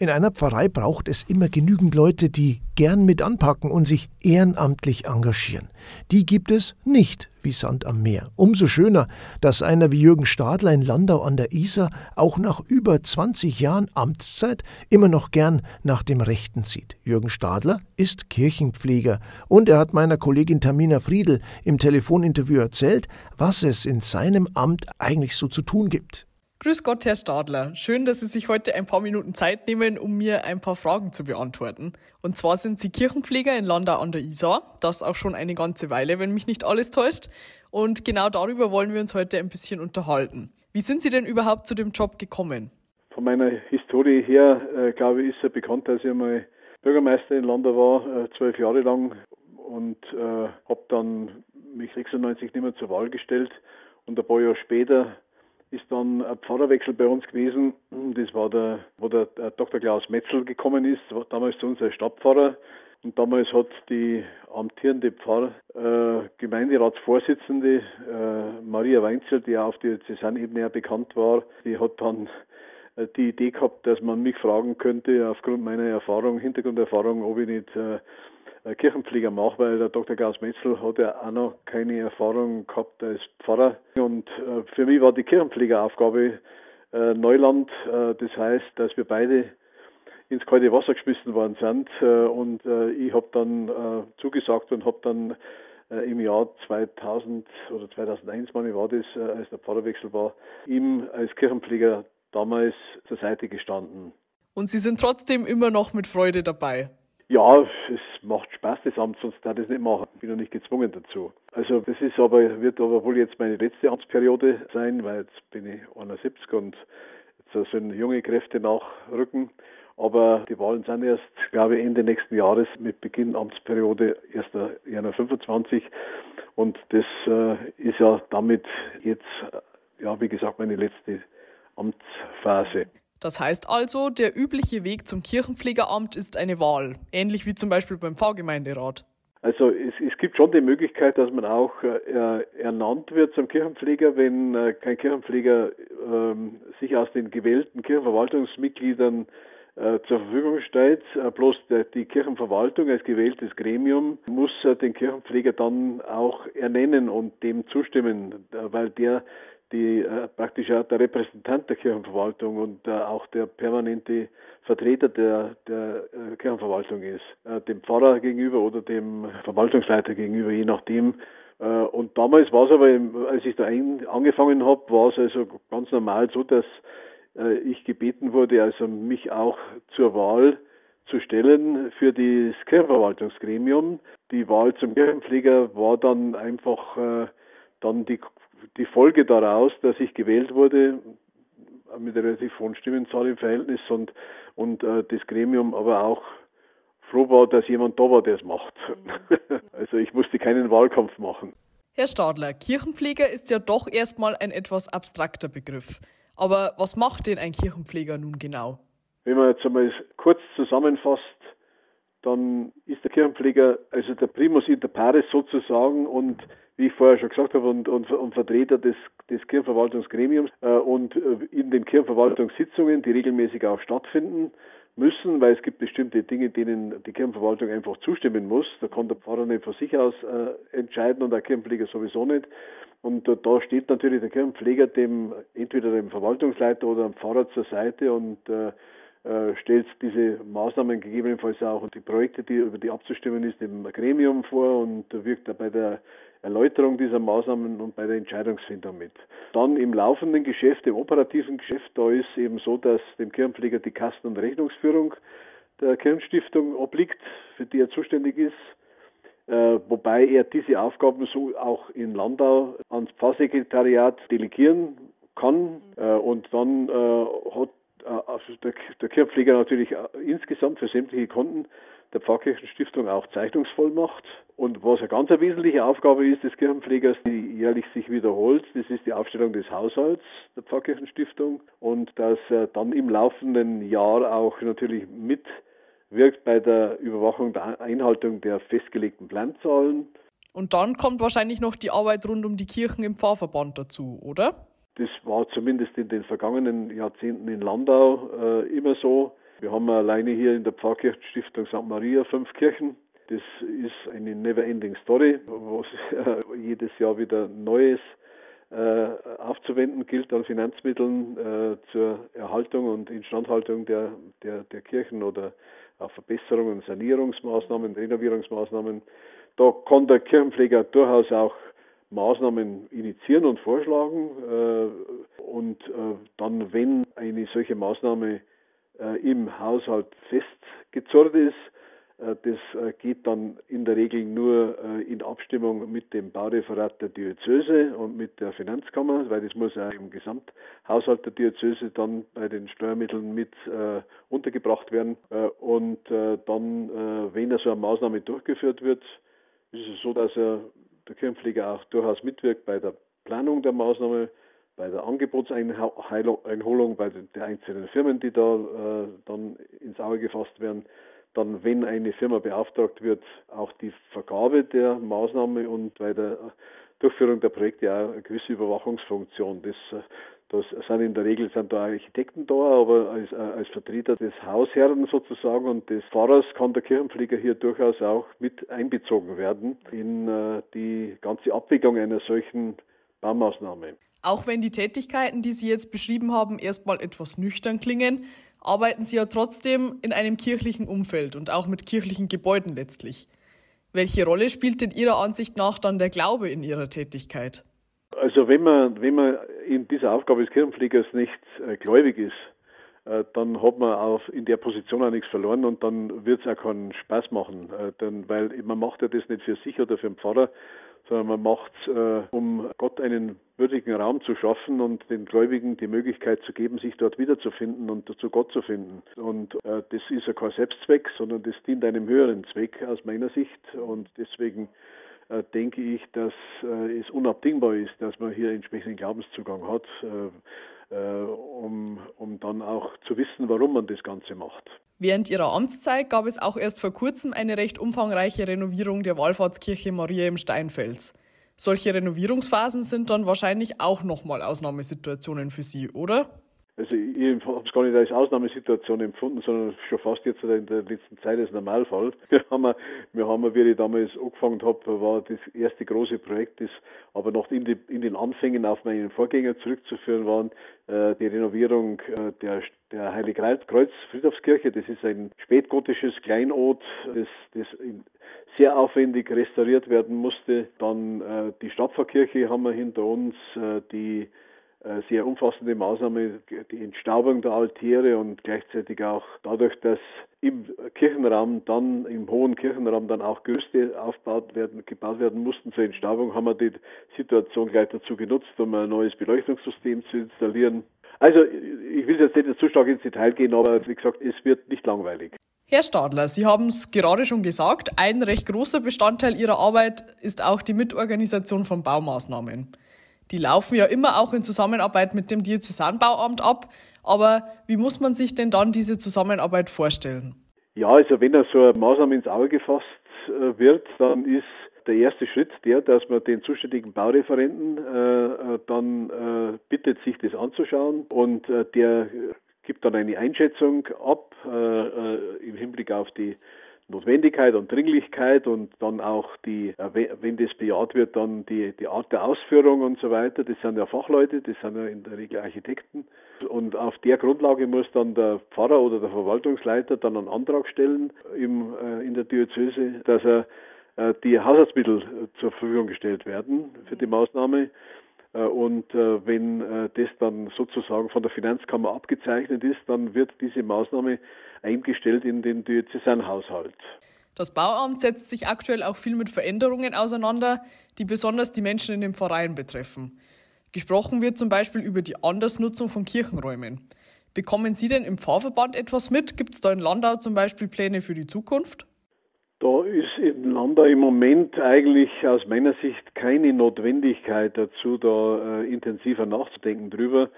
In einer Pfarrei braucht es immer genügend Leute, die gern mit anpacken und sich ehrenamtlich engagieren. Die gibt es nicht wie Sand am Meer. Umso schöner, dass einer wie Jürgen Stadler in Landau an der Isar auch nach über 20 Jahren Amtszeit immer noch gern nach dem Rechten zieht. Jürgen Stadler ist Kirchenpfleger und er hat meiner Kollegin Tamina Friedl im Telefoninterview erzählt, was es in seinem Amt eigentlich so zu tun gibt. Grüß Gott, Herr Stadler. Schön, dass Sie sich heute ein paar Minuten Zeit nehmen, um mir ein paar Fragen zu beantworten. Und zwar sind Sie Kirchenpfleger in Landau an der Isar, das auch schon eine ganze Weile, wenn mich nicht alles täuscht. Und genau darüber wollen wir uns heute ein bisschen unterhalten. Wie sind Sie denn überhaupt zu dem Job gekommen? Von meiner Historie her, glaube ich, ist ja bekannt, dass ich einmal Bürgermeister in Landau war, 12 Jahre lang. Und habe dann mich 96 nicht mehr zur Wahl gestellt. Und ein paar Jahre später ist dann ein Pfarrerwechsel bei uns gewesen. Das war wo der Dr. Klaus Metzl gekommen ist, war damals zu uns als Stadtpfarrer. Und damals hat die amtierende Pfarrgemeinderatsvorsitzende Maria Weinzel, die auf der Diözesanebene ja bekannt war, die hat dann die Idee gehabt, dass man mich fragen könnte, aufgrund meiner Hintergrunderfahrung, ob ich nicht Kirchenpfleger mache, weil der Dr. Klaus Metzl hat ja auch noch keine Erfahrung gehabt als Pfarrer. Und für mich war die Kirchenpflegeraufgabe Neuland. Das heißt, dass wir beide ins kalte Wasser geschmissen worden sind. Und ich habe dann zugesagt und habe dann im Jahr 2000 oder 2001, meine war das, als der Pfarrerwechsel war, ihm als Kirchenpfleger damals zur Seite gestanden. Und Sie sind trotzdem immer noch mit Freude dabei? Ja, es macht Spaß, das Amt, sonst darf ich das nicht machen. Ich bin noch nicht gezwungen dazu. Also das ist wird wohl jetzt meine letzte Amtsperiode sein, weil jetzt bin ich 71 und jetzt sollen junge Kräfte nachrücken. Aber die Wahlen sind erst, glaube ich, Ende nächsten Jahres mit Beginn Amtsperiode 1. Januar 25. Und das ist ja damit jetzt, ja wie gesagt, meine letzte Amtsphase. Das heißt also, der übliche Weg zum Kirchenpflegeramt ist eine Wahl, ähnlich wie zum Beispiel beim Pfarrgemeinderat. Also es gibt schon die Möglichkeit, dass man auch ernannt wird zum Kirchenpfleger, wenn kein Kirchenpfleger sich aus den gewählten Kirchenverwaltungsmitgliedern zur Verfügung steht. Bloß die Kirchenverwaltung als gewähltes Gremium muss den Kirchenpfleger dann auch ernennen und dem zustimmen, weil praktisch auch der Repräsentant der Kirchenverwaltung und auch der permanente Vertreter der Kirchenverwaltung ist, dem Pfarrer gegenüber oder dem Verwaltungsleiter gegenüber, je nachdem. Und damals war es aber, als ich da angefangen habe, war es also ganz normal so, dass ich gebeten wurde, also mich auch zur Wahl zu stellen für das Kirchenverwaltungsgremium. Die Wahl zum Kirchenpfleger war dann einfach dann die Folge daraus, dass ich gewählt wurde, mit einer relativ hohen Stimmenzahl im Verhältnis und das Gremium aber auch froh war, dass jemand da war, der es macht. Also ich musste keinen Wahlkampf machen. Herr Stadler, Kirchenpfleger ist ja doch erstmal ein etwas abstrakter Begriff. Aber was macht denn ein Kirchenpfleger nun genau? Wenn man jetzt einmal kurz zusammenfasst, dann ist der Kirchenpfleger also der Primus inter pares sozusagen und wie ich vorher schon gesagt habe, und Vertreter des Kirchenverwaltungsgremiums und in den Kirchenverwaltungssitzungen, die regelmäßig auch stattfinden müssen, weil es gibt bestimmte Dinge, denen die Kirchenverwaltung einfach zustimmen muss. Da kann der Pfarrer nicht von sich aus entscheiden und der Kirchenpfleger sowieso nicht. Und da steht natürlich der Kirchenpfleger entweder dem Verwaltungsleiter oder dem Pfarrer zur Seite und stellt diese Maßnahmen gegebenenfalls auch und die Projekte, über die abzustimmen ist, dem Gremium vor und wirkt bei der Erläuterung dieser Maßnahmen und bei der Entscheidungsfindung mit. Dann im laufenden Geschäft, im operativen Geschäft, da ist eben so, dass dem Kirchenpfleger die Kassen- und Rechnungsführung der Kirchenstiftung obliegt, für die er zuständig ist, wobei er diese Aufgaben so auch in Landau ans Pfarrsekretariat delegieren kann und dann hat der Kirchenpfleger natürlich insgesamt für sämtliche Konten der Pfarrkirchenstiftung auch Zeichnungsvollmacht. Und was eine ganz wesentliche Aufgabe ist des Kirchenpflegers, die jährlich sich wiederholt, das ist die Aufstellung des Haushalts der Pfarrkirchenstiftung und dass er dann im laufenden Jahr auch natürlich mitwirkt bei der Überwachung der Einhaltung der festgelegten Planzahlen. Und dann kommt wahrscheinlich noch die Arbeit rund um die Kirchen im Pfarrverband dazu, oder? Das war zumindest in den vergangenen Jahrzehnten in Landau immer so. Wir haben alleine hier in der Pfarrkirchenstiftung St. Maria 5 Kirchen. Das ist eine never-ending Story, was jedes Jahr wieder Neues aufzuwenden gilt an Finanzmitteln zur Erhaltung und Instandhaltung der Kirchen oder auch Verbesserungen und Sanierungsmaßnahmen, Renovierungsmaßnahmen. Da kann der Kirchenpfleger durchaus auch Maßnahmen initiieren und vorschlagen. Und dann, wenn eine solche Maßnahme im Haushalt festgezurrt ist, das geht dann in der Regel nur in Abstimmung mit dem Baureferat der Diözese und mit der Finanzkammer, weil das muss ja im Gesamthaushalt der Diözese dann bei den Steuermitteln mit untergebracht werden. Und dann, wenn so eine Maßnahme durchgeführt wird, ist es so, dass der Kirchenpfleger auch durchaus mitwirkt bei der Planung der Maßnahme, bei der Angebotseinholung, bei den einzelnen Firmen, die da dann ins Auge gefasst werden. Dann, wenn eine Firma beauftragt wird, auch die Vergabe der Maßnahme und bei der Durchführung der Projekte auch eine gewisse Überwachungsfunktion. Das sind in der Regel da Architekten da, aber als Vertreter des Hausherren sozusagen und des Pfarrers kann der Kirchenpfleger hier durchaus auch mit einbezogen werden in die ganze Abwicklung einer solchen Baumaßnahme. Auch wenn die Tätigkeiten, die Sie jetzt beschrieben haben, erstmal etwas nüchtern klingen, arbeiten Sie ja trotzdem in einem kirchlichen Umfeld und auch mit kirchlichen Gebäuden letztlich. Welche Rolle spielt denn Ihrer Ansicht nach dann der Glaube in Ihrer Tätigkeit? Also wenn man in dieser Aufgabe des Kirchenpflegers nicht gläubig ist, dann hat man in der Position auch nichts verloren und dann wird es auch keinen Spaß machen. Weil man macht ja das nicht für sich oder für den Pfarrer, sondern man macht es, um Gott einen würdigen Raum zu schaffen und den Gläubigen die Möglichkeit zu geben, sich dort wiederzufinden und zu Gott zu finden. Und das ist ja kein Selbstzweck, sondern das dient einem höheren Zweck aus meiner Sicht. Und deswegen denke ich, dass es unabdingbar ist, dass man hier entsprechenden Glaubenszugang hat, um dann auch zu wissen, warum man das Ganze macht. Während ihrer Amtszeit gab es auch erst vor kurzem eine recht umfangreiche Renovierung der Wallfahrtskirche Maria im Steinfels. Solche Renovierungsphasen sind dann wahrscheinlich auch nochmal Ausnahmesituationen für Sie, oder? Also ich habe es gar nicht als Ausnahmesituation empfunden, sondern schon fast jetzt in der letzten Zeit als Normalfall. Wir haben, wie ich damals angefangen habe, war das erste große Projekt, das aber noch in den Anfängen auf meinen Vorgänger zurückzuführen waren, die Renovierung der Heiligkreuz-Friedhofskirche. Das ist ein spätgotisches Kleinod, das sehr aufwendig restauriert werden musste. Dann die Stadtpfarrkirche haben wir hinter uns, die sehr umfassende Maßnahme, die Entstaubung der Altäre und gleichzeitig auch dadurch, dass im hohen Kirchenraum dann auch Gerüste gebaut werden mussten zur Entstaubung, haben wir die Situation gleich dazu genutzt, um ein neues Beleuchtungssystem zu installieren. Also ich will jetzt nicht zu stark ins Detail gehen, aber wie gesagt, es wird nicht langweilig. Herr Stadler, Sie haben es gerade schon gesagt, ein recht großer Bestandteil Ihrer Arbeit ist auch die Mitorganisation von Baumaßnahmen. Die laufen ja immer auch in Zusammenarbeit mit dem Diözesanbauamt ab. Aber wie muss man sich denn dann diese Zusammenarbeit vorstellen? Ja, also wenn so eine Maßnahme ins Auge gefasst wird, dann ist der erste Schritt dass man den zuständigen Baureferenten dann bittet, sich das anzuschauen. Und der gibt dann eine Einschätzung ab im Hinblick auf die Notwendigkeit und Dringlichkeit und dann auch wenn das bejaht wird, dann die Art der Ausführung und so weiter. Das sind ja Fachleute, das sind ja in der Regel Architekten. Und auf der Grundlage muss dann der Pfarrer oder der Verwaltungsleiter dann einen Antrag stellen in der Diözese, dass die Haushaltsmittel zur Verfügung gestellt werden für die Maßnahme. Und wenn das dann sozusagen von der Finanzkammer abgezeichnet ist, dann wird diese Maßnahme eingestellt in den Diözesanhaushalt. Das Bauamt setzt sich aktuell auch viel mit Veränderungen auseinander, die besonders die Menschen in den Pfarreien betreffen. Gesprochen wird zum Beispiel über die Andersnutzung von Kirchenräumen. Bekommen Sie denn im Pfarrverband etwas mit? Gibt es da in Landau zum Beispiel Pläne für die Zukunft? Da ist in Landau im Moment eigentlich aus meiner Sicht keine Notwendigkeit dazu, da intensiver nachzudenken drüber.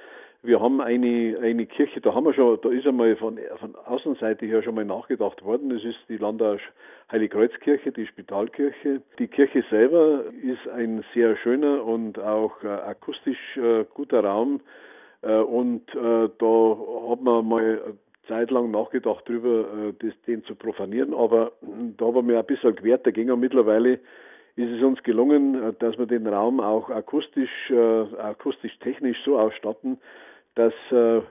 Wir haben eine Kirche, da ist einmal von Außenseite her schon mal nachgedacht worden. Das ist die Landauer Heiligkreuzkirche, die Spitalkirche. Die Kirche selber ist ein sehr schöner und auch akustisch guter Raum. Und da hat man mal zeitlang nachgedacht drüber, den zu profanieren, aber da haben wir ein bisschen gewehrt dagegen und mittlerweile ist es uns gelungen, dass wir den Raum auch akustisch-technisch so ausstatten, dass er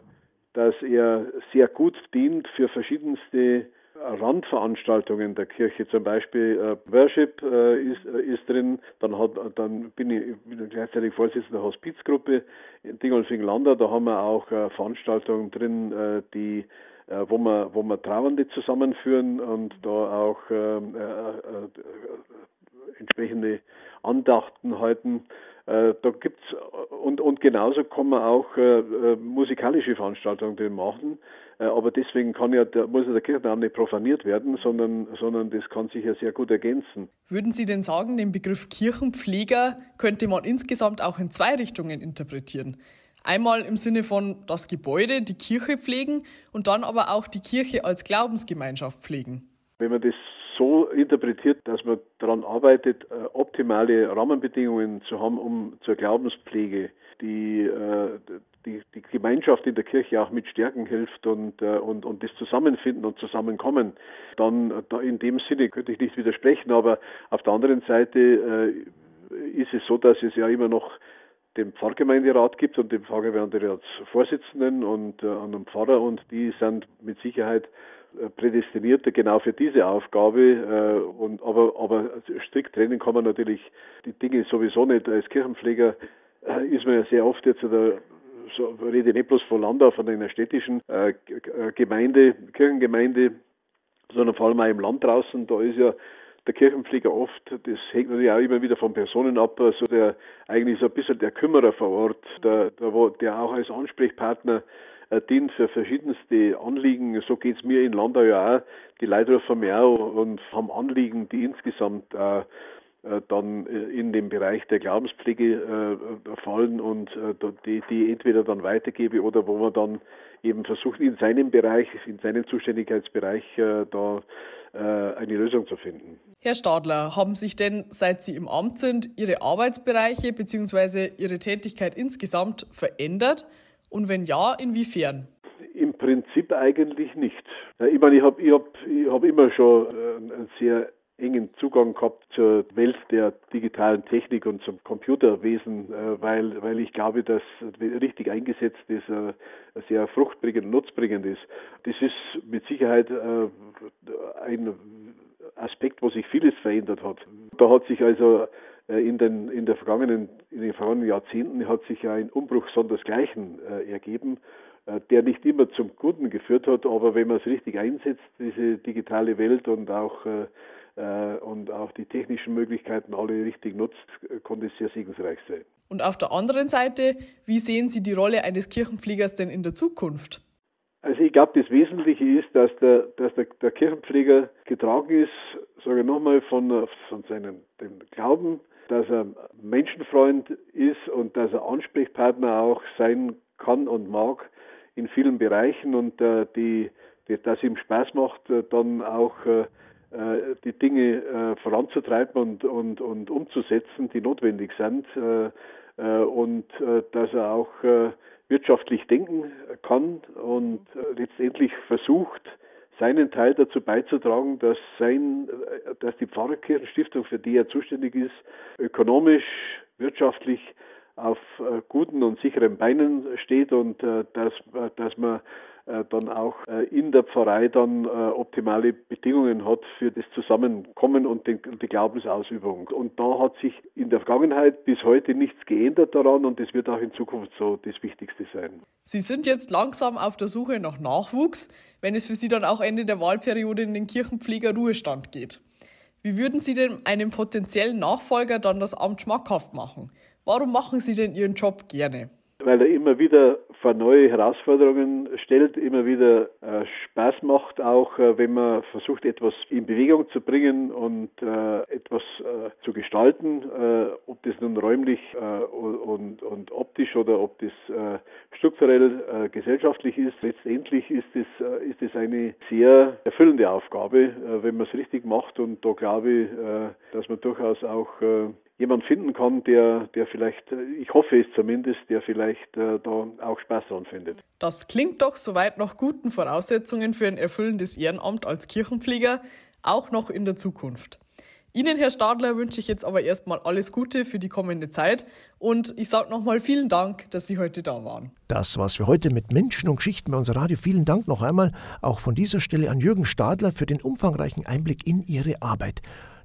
sehr gut dient für verschiedenste Randveranstaltungen der Kirche, zum Beispiel Worship ist drin, dann bin ich gleichzeitig Vorsitzender der Hospizgruppe in Dingolfing-Lander, da haben wir auch Veranstaltungen drin, wo wir Trauernde zusammenführen und da auch entsprechende Andachten halten. Da gibt's und genauso kann man auch musikalische Veranstaltungen drin machen, aber deswegen muss ja der Kirchenraum nicht profaniert werden, sondern das kann sich ja sehr gut ergänzen. Würden Sie denn sagen, den Begriff Kirchenpfleger könnte man insgesamt auch in zwei Richtungen interpretieren? Einmal im Sinne von das Gebäude, die Kirche pflegen und dann aber auch die Kirche als Glaubensgemeinschaft pflegen. Wenn man das so interpretiert, dass man daran arbeitet, optimale Rahmenbedingungen zu haben, um zur Glaubenspflege die Gemeinschaft in der Kirche auch mit Stärken hilft und das Zusammenfinden und Zusammenkommen, dann da in dem Sinne könnte ich nicht widersprechen, aber auf der anderen Seite ist es so, dass es ja immer noch den Pfarrgemeinderat gibt und den Pfarrgemeinderatsvorsitzenden und einen Pfarrer und die sind mit Sicherheit prädestinierte genau für diese Aufgabe, aber strikt trennen kann man natürlich die Dinge sowieso nicht. Als Kirchenpfleger ist man ja sehr oft jetzt, rede nicht bloß von Landau, von einer städtischen Kirchengemeinde, sondern vor allem auch im Land draußen, da ist ja der Kirchenpfleger oft, das hängt natürlich auch immer wieder von Personen ab, so der eigentlich so ein bisschen der Kümmerer vor Ort, der auch als Ansprechpartner dient für verschiedenste Anliegen. So geht's mir in Landau ja auch. Die Leute rufen mich auch und haben Anliegen, die insgesamt dann in den Bereich der Glaubenspflege fallen und die entweder dann weitergebe oder wo man dann eben versucht, in seinem Zuständigkeitsbereich da eine Lösung zu finden. Herr Stadler, haben sich denn, seit Sie im Amt sind, Ihre Arbeitsbereiche bzw. Ihre Tätigkeit insgesamt verändert? Und wenn ja, inwiefern? Im Prinzip eigentlich nicht. Ich meine, ich hab immer schon einen sehr engen Zugang gehabt zur Welt der digitalen Technik und zum Computerwesen, weil ich glaube, dass richtig eingesetzt ist, sehr fruchtbringend und nutzbringend ist. Das ist mit Sicherheit ein Aspekt, wo sich vieles verändert hat. Da hat sich also in den vergangenen Jahrzehnten hat sich ein Umbruch sondersgleichen ergeben, der nicht immer zum Guten geführt hat, aber wenn man es richtig einsetzt, diese digitale Welt und auch die technischen Möglichkeiten alle richtig nutzt, konnte es sehr segensreich sein. Und auf der anderen Seite, wie sehen Sie die Rolle eines Kirchenpflegers denn in der Zukunft? Also ich glaube, das Wesentliche ist, dass der Kirchenpfleger getragen ist, sage ich nochmal, von seinem dem Glauben, dass er Menschenfreund ist und dass er Ansprechpartner auch sein kann und mag in vielen Bereichen und dass ihm Spaß macht, dann auch die Dinge voranzutreiben und umzusetzen, die notwendig sind und dass er auch wirtschaftlich denken kann und letztendlich versucht, seinen Teil dazu beizutragen, dass die Pfarrkirchenstiftung, für die er zuständig ist, ökonomisch, wirtschaftlich auf guten und sicheren Beinen steht und dass man dann auch in der Pfarrei dann optimale Bedingungen hat für das Zusammenkommen und die Glaubensausübung. Und da hat sich in der Vergangenheit bis heute nichts geändert daran und das wird auch in Zukunft so das Wichtigste sein. Sie sind jetzt langsam auf der Suche nach Nachwuchs, wenn es für Sie dann auch Ende der Wahlperiode in den Kirchenpfleger-Ruhestand geht. Wie würden Sie denn einem potenziellen Nachfolger dann das Amt schmackhaft machen? Warum machen Sie denn Ihren Job gerne? Weil er immer wieder vor neue Herausforderungen stellt, immer wieder Spaß macht, auch wenn man versucht, etwas in Bewegung zu bringen und etwas zu gestalten, ob das nun räumlich und optisch oder ob das strukturell gesellschaftlich ist. Letztendlich ist es eine sehr erfüllende Aufgabe, wenn man es richtig macht und da glaube ich, dass man durchaus auch jemand finden kann, der vielleicht, ich hoffe es zumindest, der vielleicht da auch Spaß daran findet. Das klingt doch soweit nach guten Voraussetzungen für ein erfüllendes Ehrenamt als Kirchenpfleger, auch noch in der Zukunft. Ihnen, Herr Stadler, wünsche ich jetzt aber erstmal alles Gute für die kommende Zeit und ich sage nochmal vielen Dank, dass Sie heute da waren. Das war's für heute mit Menschen und Geschichten bei uns Radio. Vielen Dank noch einmal auch von dieser Stelle an Jürgen Stadler für den umfangreichen Einblick in Ihre Arbeit.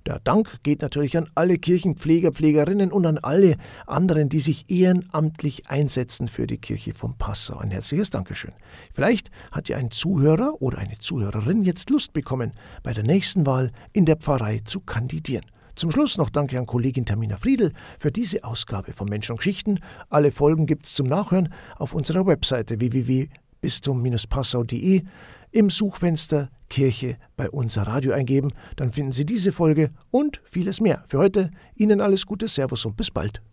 Der Dank geht natürlich an alle Kirchenpfleger, Pflegerinnen und an alle anderen, die sich ehrenamtlich einsetzen für die Kirche vom Passau. Ein herzliches Dankeschön. Vielleicht hat ja ein Zuhörer oder eine Zuhörerin jetzt Lust bekommen, bei der nächsten Wahl in der Pfarrei zu kandidieren. Zum Schluss noch danke an Kollegin Tamina Friedl für diese Ausgabe von Mensch und Geschichten. Alle Folgen gibt's zum Nachhören auf unserer Webseite www.bistum-passau.de. Im Suchfenster Kirche bei unser Radio eingeben. Dann finden Sie diese Folge und vieles mehr. Für heute Ihnen alles Gute, Servus und bis bald.